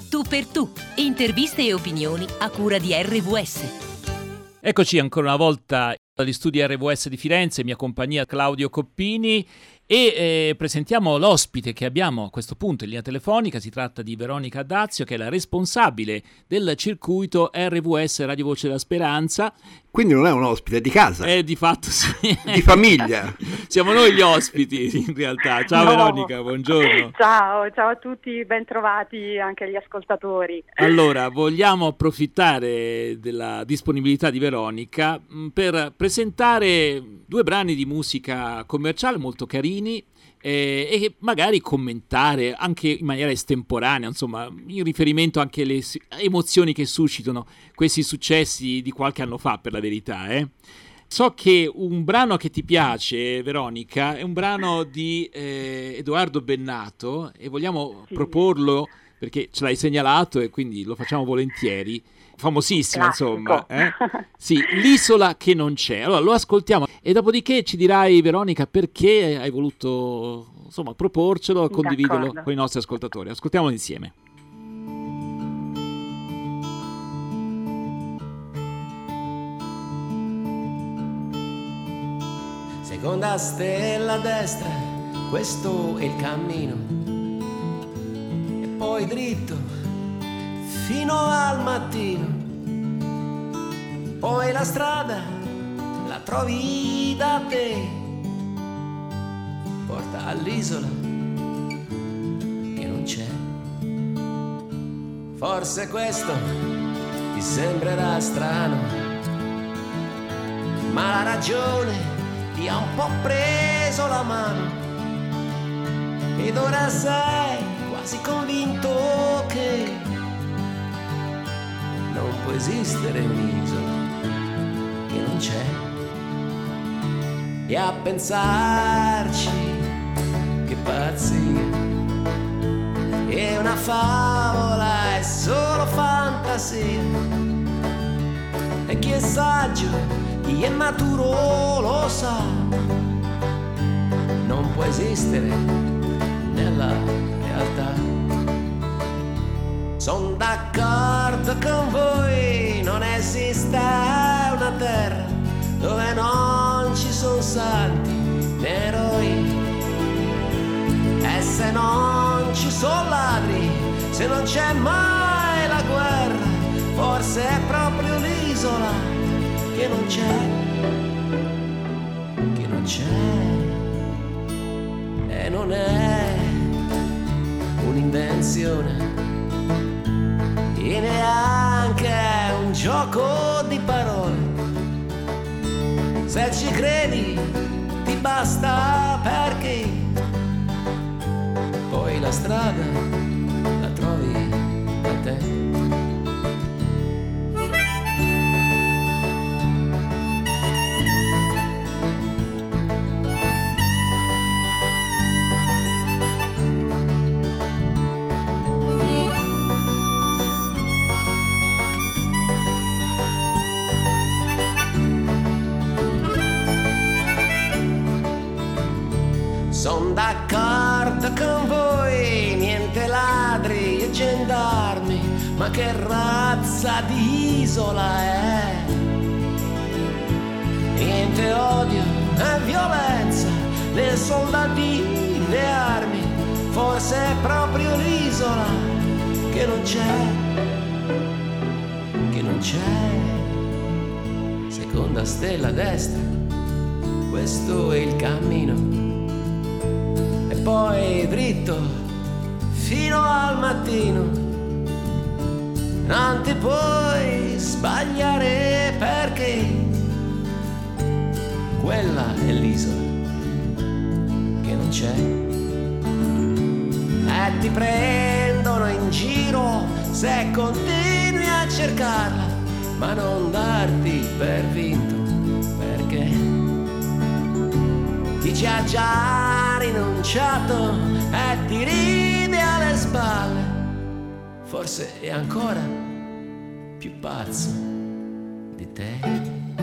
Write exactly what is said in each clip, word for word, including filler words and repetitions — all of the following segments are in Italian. a Tu per Tu. Interviste e opinioni a cura di R W S. Eccoci ancora una volta dagli studi R V S di Firenze, mia compagnia Claudio Coppini, e eh, presentiamo l'ospite che abbiamo a questo punto in linea telefonica. Si tratta di Veronica D'Azzeo, che è la responsabile del circuito R V S Radio Voce della Speranza. Quindi non è un ospite, è di casa. È di fatto sì. Di famiglia. Siamo noi gli ospiti in realtà. Ciao no. Veronica, buongiorno. Ciao, ciao a tutti, bentrovati anche agli ascoltatori. Allora, vogliamo approfittare della disponibilità di Veronica per presentare due brani di musica commerciale molto carini eh, e magari commentare anche in maniera estemporanea, insomma, in riferimento anche alle emozioni che suscitano questi successi di qualche anno fa, per la verità, eh. So che un brano che ti piace, Veronica, è un brano di eh, Edoardo Bennato e vogliamo sì. proporlo perché ce l'hai segnalato e quindi lo facciamo volentieri. Famosissimo, classico. Insomma. Eh? Sì, L'isola che non c'è. Allora lo ascoltiamo e dopodiché ci dirai, Veronica, perché hai voluto insomma proporcelo e condividerlo D'accordo. Con i nostri ascoltatori. Ascoltiamolo insieme. Seconda stella a destra, questo è il cammino, e poi dritto fino al mattino, poi la strada la trovi da te, porta all'isola che non c'è. Forse questo ti sembrerà strano, ma la ragione ti ha un po' preso la mano ed ora sei quasi convinto che non può esistere un'isola che non c'è. E a pensarci, che pazzia, è una favola, è solo fantasia, e chi è saggio, chi è maturo lo sa, non può esistere nella realtà. Son d'accordo con voi, non esiste una terra dove non ci sono santi né eroi, e se non ci sono ladri, se non c'è mai la guerra, forse è proprio l'isola che non c'è, che non c'è, e non è un'invenzione, e neanche un gioco di parole. Se ci credi ti basta, perché poi la strada la trovi a te. Son d'accordo con voi, niente ladri e gendarmi, ma che razza di isola è? Niente odio e violenza, né soldati né armi, forse è proprio l'isola che non c'è, che non c'è. Seconda stella a destra, questo è il cammino, poi dritto fino al mattino, non ti puoi sbagliare, perché quella è l'isola che non c'è. E ti prendono in giro se continui a cercarla, ma non darti per vinto, perché ti ci ha già rinunciato e ti ride alle spalle, forse è ancora più pazzo di te.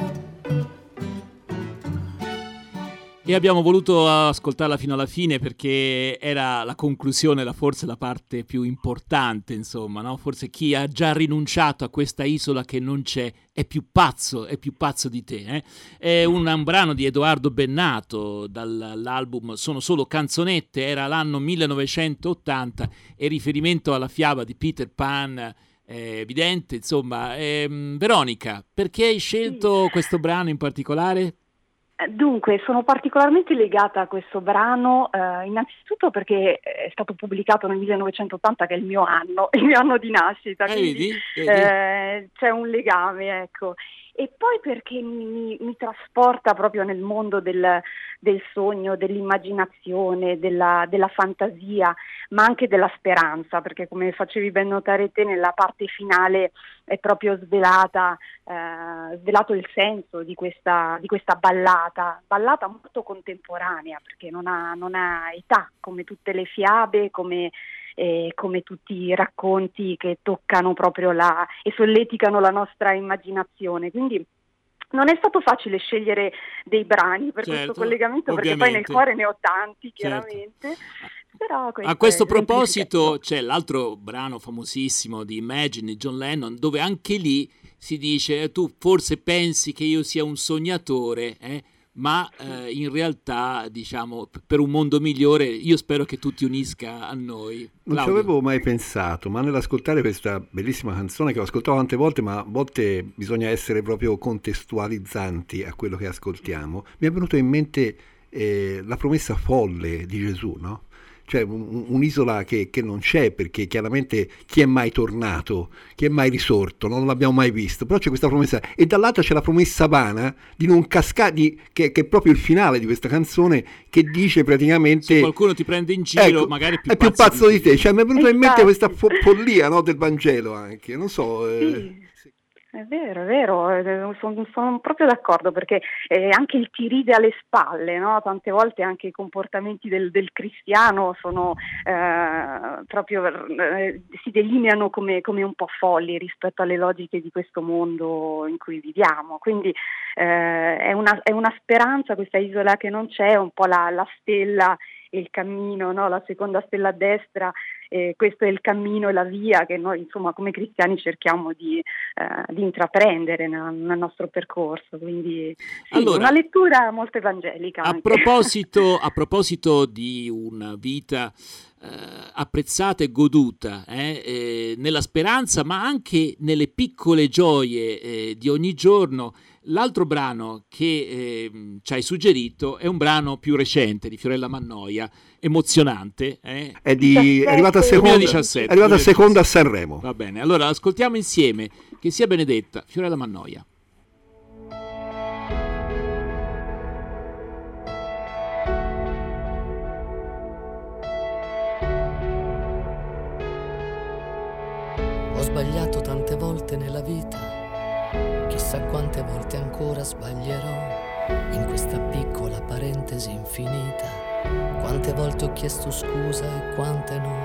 E abbiamo voluto ascoltarla fino alla fine perché era la conclusione, la forse la parte più importante, insomma, no? Forse chi ha già rinunciato a questa isola che non c'è è più pazzo, è più pazzo di te. Eh? È un, un brano di Edoardo Bennato dall'album Sono solo canzonette, era l'anno millenovecentottanta e riferimento alla fiaba di Peter Pan è evidente, insomma. Ehm, Veronica, perché hai scelto questo brano in particolare? Dunque, sono particolarmente legata a questo brano, eh, innanzitutto perché è stato pubblicato nel millenovecentottanta, che è il mio anno, il mio anno di nascita, eh, quindi vedi, vedi. Eh, c'è un legame, ecco. E poi perché mi, mi trasporta proprio nel mondo del, del sogno, dell'immaginazione, della, della fantasia, ma anche della speranza, perché come facevi ben notare te, nella parte finale è proprio svelata, eh, svelato il senso di questa, di questa ballata, ballata molto contemporanea, perché non ha, non ha età, come tutte le fiabe, come... Eh, come tutti i racconti che toccano proprio la e solleticano la nostra immaginazione. Quindi non è stato facile scegliere dei brani per certo, questo collegamento, perché poi nel cuore ne ho tanti, chiaramente. Certo. Però a questo proposito c'è l'altro brano famosissimo di Imagine di John Lennon, dove anche lì si dice: tu forse pensi che io sia un sognatore, eh? Ma eh, in realtà, diciamo, per un mondo migliore io spero che tu ti unisca a noi. Claudio. Non ci avevo mai pensato, ma nell'ascoltare questa bellissima canzone, che ho ascoltato tante volte, ma a volte bisogna essere proprio contestualizzanti a quello che ascoltiamo, mi è venuto in mente eh, la promessa folle di Gesù, no? Cioè un, un'isola che, che non c'è, perché chiaramente chi è mai tornato, chi è mai risorto, no? Non l'abbiamo mai visto, però c'è questa promessa, e dall'altra c'è la promessa vana di non cascare, di, che, che è proprio il finale di questa canzone, che dice praticamente se qualcuno ti prende in giro, ecco, magari è più, è pazzo, più pazzo di te, te. Cioè mi è venuta in mente questa fo- follia, no? Del Vangelo, anche, non so, sì. eh... È vero, è vero, sono, sono proprio d'accordo, perché eh, anche il ti ride alle spalle, no? Tante volte anche i comportamenti del, del cristiano sono eh, proprio eh, si delineano come, come un po' folli rispetto alle logiche di questo mondo in cui viviamo. Quindi eh, è, una, è una speranza questa isola che non c'è, è un po' la, la stella e il cammino, no? La seconda stella a destra. Eh, questo è il cammino e la via che noi, insomma, come cristiani cerchiamo di, eh, di intraprendere nel, nel nostro percorso, quindi sì, allora, una lettura molto evangelica. A proposito, a proposito di una vita eh, apprezzata e goduta eh, eh, nella speranza, ma anche nelle piccole gioie eh, di ogni giorno, l'altro brano che eh, ci hai suggerito è un brano più recente di Fiorella Mannoia, emozionante, eh? È, di, è arrivata a seconda, diciassette, è arrivata a, seconda a Sanremo. Va bene, allora ascoltiamo insieme, che sia benedetta, Fiorella Mannoia. Ho sbagliato tante volte nella vita, chissà quante volte ancora sbaglierò in questa piccola parentesi infinita. Quante volte ho chiesto scusa e quante no.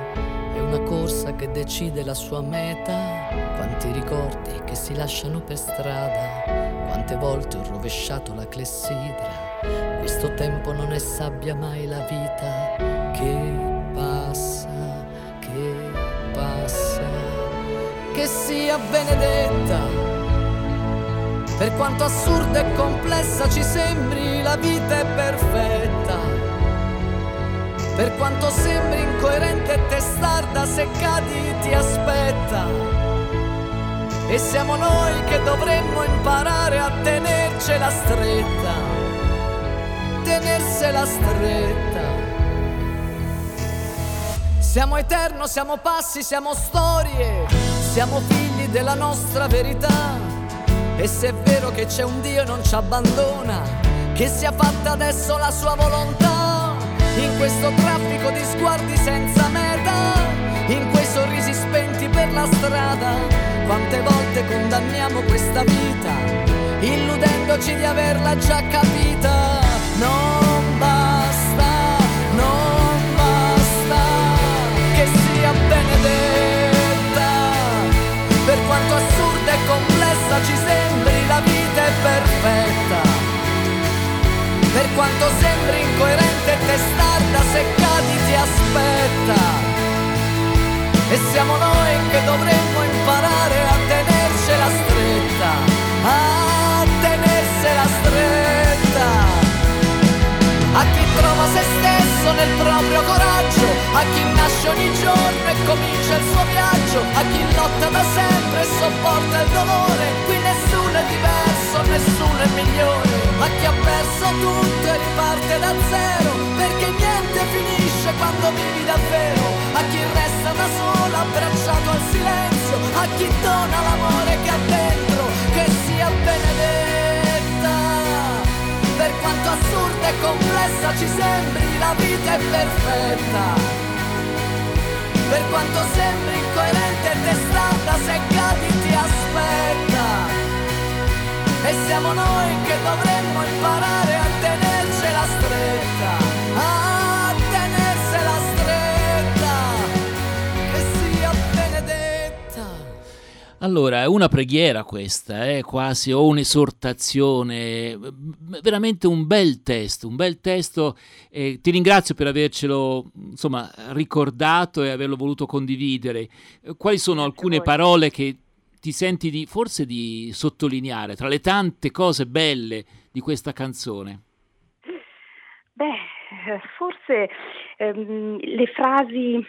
È una corsa che decide la sua meta. Quanti ricordi che si lasciano per strada. Quante volte ho rovesciato la clessidra. Questo tempo non è sabbia mai la vita. Che passa, che passa. Che sia benedetta. Per quanto assurda e complessa ci sembri, la vita è perfetta. Per quanto sembri incoerente e testarda, se cadi ti aspetta. E siamo noi che dovremmo imparare a tenercela stretta. Tenersela stretta. Siamo eterno, siamo passi, siamo storie. Siamo figli della nostra verità. E se è vero che c'è un Dio e non ci abbandona, che sia fatta adesso la sua volontà. In questo traffico di sguardi senza meta, in quei sorrisi spenti per la strada, quante volte condanniamo questa vita, illudendoci di averla già capita. Non basta, non basta che sia benedetta. Per quanto assurda e complessa ci sembri, la vita è perfetta. Per quanto sembri incoerente e testarda, se cadi ti aspetta. E siamo noi che dovremmo imparare a tenercela stretta, a tenersela stretta. A chi trova se stesso nel proprio coraggio, a chi nasce ogni giorno e comincia il suo viaggio, a chi lotta da sempre e sopporta il dolore, qui nessuno è diverso, nessuno è migliore. A chi ha perso tutto e riparte da zero, perché niente finisce quando vivi davvero. A chi resta da solo abbracciato al silenzio, a chi dona l'amore che ha dentro, che sia benedetta. Per quanto assurda e complessa ci sembri, la vita è perfetta. Per quanto sembri incoerente e testata, se cadi ti aspetta. E siamo noi che dovremmo imparare a tenercela stretta, a tenersela stretta. Allora, è una preghiera questa, eh, quasi, o un'esortazione, veramente un bel testo, un bel testo. Eh, ti ringrazio per avercelo, insomma, ricordato e averlo voluto condividere. Quali sono alcune parole che ti senti di, forse di sottolineare tra le tante cose belle di questa canzone? Beh, forse ehm, le frasi...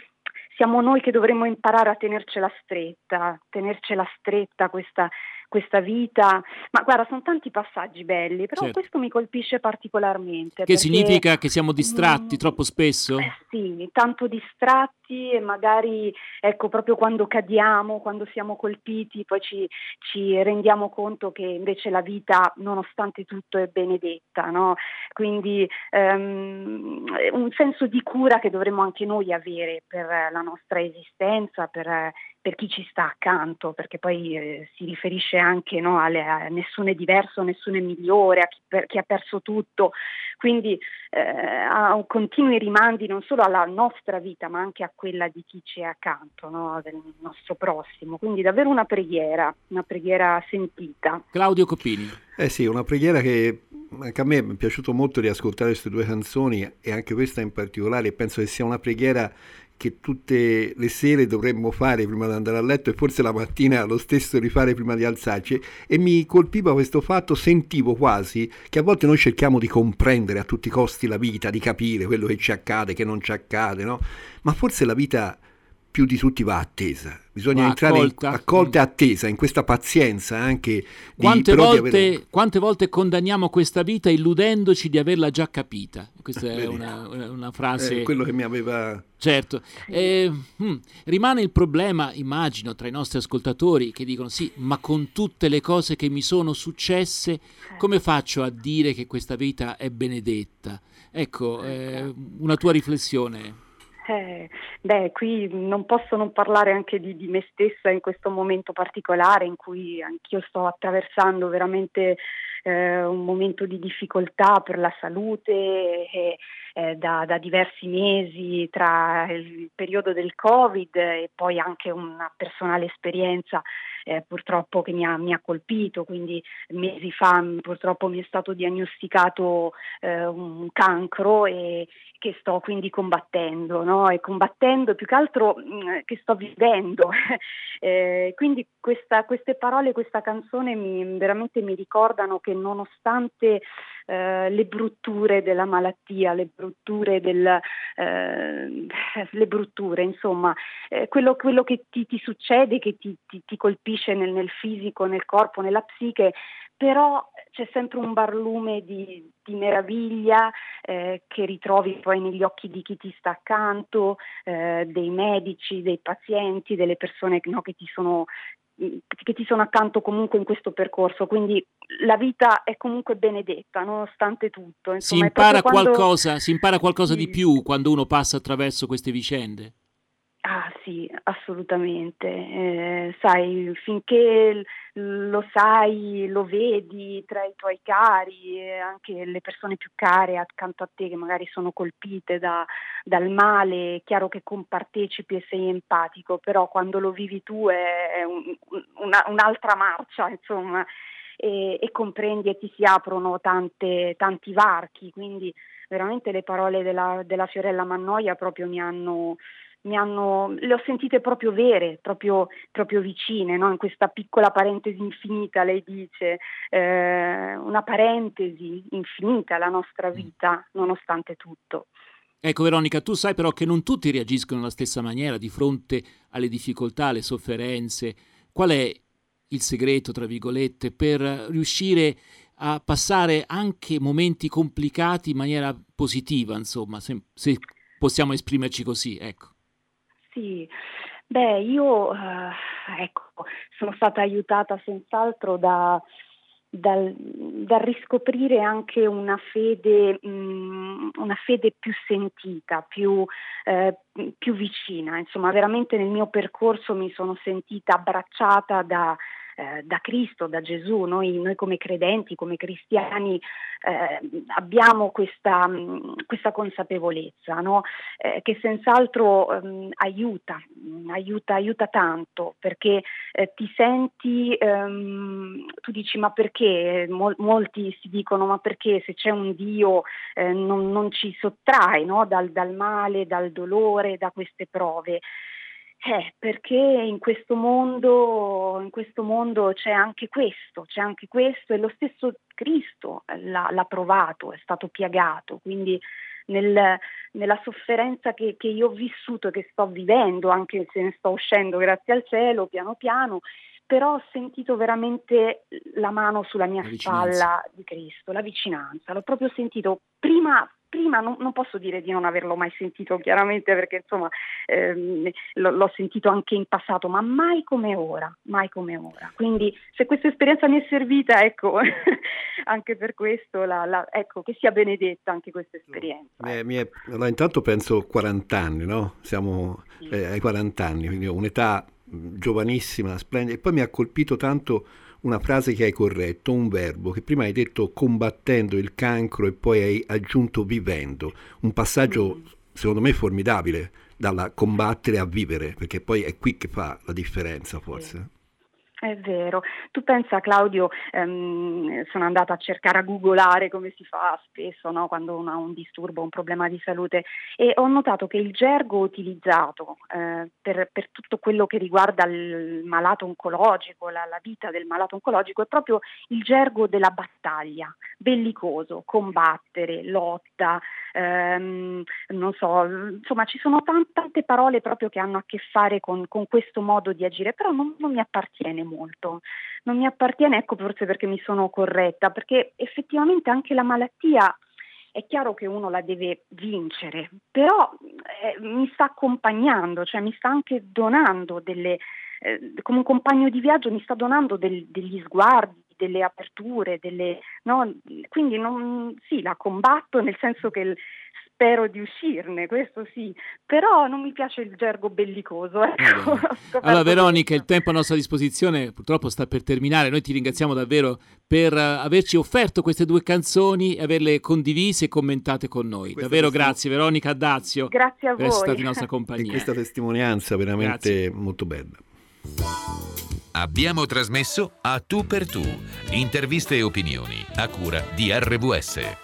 Siamo noi che dovremmo imparare a tenercela stretta, tenercela stretta questa, questa vita. Ma guarda, sono tanti passaggi belli, però certo. Questo mi colpisce particolarmente. Che perché... significa che siamo distratti mm, troppo spesso? Eh sì, tanto distratti e magari, ecco, proprio quando cadiamo, quando siamo colpiti, poi ci, ci rendiamo conto che invece la vita, nonostante tutto, è benedetta, no? Quindi um, un senso di cura che dovremmo anche noi avere per la nostra esistenza, per, per chi ci sta accanto, perché poi eh, si riferisce anche, no, alle, a nessuno è diverso, nessuno è migliore, a chi, per, chi ha perso tutto, quindi eh, ha un continui rimandi non solo alla nostra vita ma anche a quella di chi ci è accanto, no, del nostro prossimo, quindi davvero una preghiera, una preghiera sentita. Claudio Coppini. Eh sì, una preghiera che anche a me è piaciuto molto riascoltare queste due canzoni e anche questa in particolare, penso che sia una preghiera che tutte le sere dovremmo fare prima di andare a letto e forse la mattina lo stesso rifare prima di alzarci, e mi colpiva questo fatto, sentivo quasi che a volte noi cerchiamo di comprendere a tutti i costi la vita, di capire quello che ci accade, che non ci accade, no? Ma forse la vita più di tutti va attesa, bisogna va entrare accolta, in, accolta e attesa, in questa pazienza anche di, quante, volte, di avere... quante volte condanniamo questa vita illudendoci di averla già capita, questa eh, è una, una frase, eh, quello che mi aveva certo eh, hm, rimane il problema, immagino, tra i nostri ascoltatori che dicono sì, ma con tutte le cose che mi sono successe come faccio a dire che questa vita è benedetta? Ecco, eh, una tua riflessione. Eh, beh, qui non posso non parlare anche di, di me stessa in questo momento particolare in cui anch'io sto attraversando veramente eh, un momento di difficoltà per la salute e, eh, da, da diversi mesi, tra il periodo del Covid e poi anche una personale esperienza eh, purtroppo che mi ha, mi ha colpito, quindi mesi fa purtroppo mi è stato diagnosticato eh, un cancro e che sto quindi combattendo, no? E combattendo più che altro mh, che sto vivendo. eh, quindi questa, queste parole, questa canzone mi, veramente mi ricordano che nonostante eh, le brutture della malattia, le brutture del eh, le brutture, insomma, eh, quello, quello che ti, ti succede, che ti, ti, ti colpisce nel, nel fisico, nel corpo, nella psiche, però c'è sempre un barlume di, di meraviglia eh, che ritrovi poi negli occhi di chi ti sta accanto, eh, dei medici, dei pazienti, delle persone, no, che ti sono che ti sono accanto comunque in questo percorso, quindi la vita è comunque benedetta nonostante tutto. Insomma, si impara quando... qualcosa, si impara qualcosa di più quando uno passa attraverso queste vicende. Ah sì, assolutamente, eh, sai, finché lo sai, lo vedi tra i tuoi cari, eh, anche le persone più care accanto a te che magari sono colpite da, dal male, è chiaro che compartecipi e sei empatico, però quando lo vivi tu è un, una, un'altra marcia, insomma. e, e comprendi e ti si aprono tante, tanti varchi, quindi veramente le parole della, della Fiorella Mannoia proprio mi hanno... Mi hanno, le ho sentite proprio vere, proprio, proprio vicine, no? In questa piccola parentesi infinita, lei dice, eh, una parentesi infinita la nostra vita, nonostante tutto. Ecco Veronica, tu sai però che non tutti reagiscono alla stessa maniera di fronte alle difficoltà, alle sofferenze. Qual è il segreto, tra virgolette, per riuscire a passare anche momenti complicati in maniera positiva, insomma, se, se possiamo esprimerci così, ecco. Sì, beh, io eh, ecco, sono stata aiutata senz'altro da, dal, dal riscoprire anche una fede, mh, una fede più sentita, più, eh, più vicina. Insomma, veramente nel mio percorso mi sono sentita abbracciata da, eh, da Cristo, da Gesù. Noi, noi come credenti, come cristiani, eh, abbiamo questa, mh, questa consapevolezza, no? Eh, che senz'altro mh, aiuta, mh, aiuta, aiuta tanto, perché eh, ti senti, ehm, tu dici ma perché, Mol- molti si dicono ma perché se c'è un Dio eh, non, non ci sottrae, no? dal, dal male, dal dolore, da queste prove. Eh, perché in questo mondo, in questo mondo c'è anche questo, c'è anche questo e lo stesso Cristo l'ha, l'ha provato, è stato piagato, quindi nel, nella sofferenza che, che io ho vissuto e che sto vivendo, anche se ne sto uscendo grazie al cielo piano piano, però ho sentito veramente la mano sulla mia spalla di Cristo, la vicinanza, l'ho proprio sentito prima Prima non, non posso dire di non averlo mai sentito, chiaramente, perché insomma ehm, l'ho, l'ho sentito anche in passato, ma mai come ora, mai come ora. Quindi se questa esperienza mi è servita, ecco, anche per questo, la, la, ecco, che sia benedetta anche questa esperienza. Eh, mi è, no, intanto penso quaranta anni, no? Siamo eh, ai quaranta anni, quindi ho un'età giovanissima, splendida, e poi mi ha colpito tanto una frase che hai corretto, un verbo che prima hai detto combattendo il cancro e poi hai aggiunto vivendo, un passaggio secondo me formidabile, dalla combattere a vivere, perché poi è qui che fa la differenza forse. È vero, tu pensa Claudio, ehm, sono andata a cercare a googolare come si fa spesso, no? Quando uno ha un disturbo, un problema di salute, e ho notato che il gergo utilizzato eh, per, per tutto quello che riguarda il malato oncologico, la, la vita del malato oncologico, è proprio il gergo della battaglia, bellicoso, combattere, lotta, ehm, non so, insomma ci sono tante, tante parole proprio che hanno a che fare con, con questo modo di agire, però non, non mi appartiene molto, non mi appartiene, ecco forse perché mi sono corretta, perché effettivamente anche la malattia è chiaro che uno la deve vincere, però eh, mi sta accompagnando, cioè mi sta anche donando delle, eh, come un compagno di viaggio mi sta donando del, degli sguardi, delle aperture, delle, no? Quindi non, sì, la combatto nel senso che il, spero di uscirne, questo sì, però non mi piace il gergo bellicoso. Ecco. Allora Veronica, il tempo a nostra disposizione purtroppo sta per terminare, noi ti ringraziamo davvero per averci offerto queste due canzoni e averle condivise e commentate con noi. Questa davvero grazie Veronica D'Azzeo, grazie a voi. Essere stata in nostra compagnia. E questa testimonianza veramente grazie. Molto bella. Abbiamo trasmesso A Tu per Tu, interviste e opinioni a cura di R W S.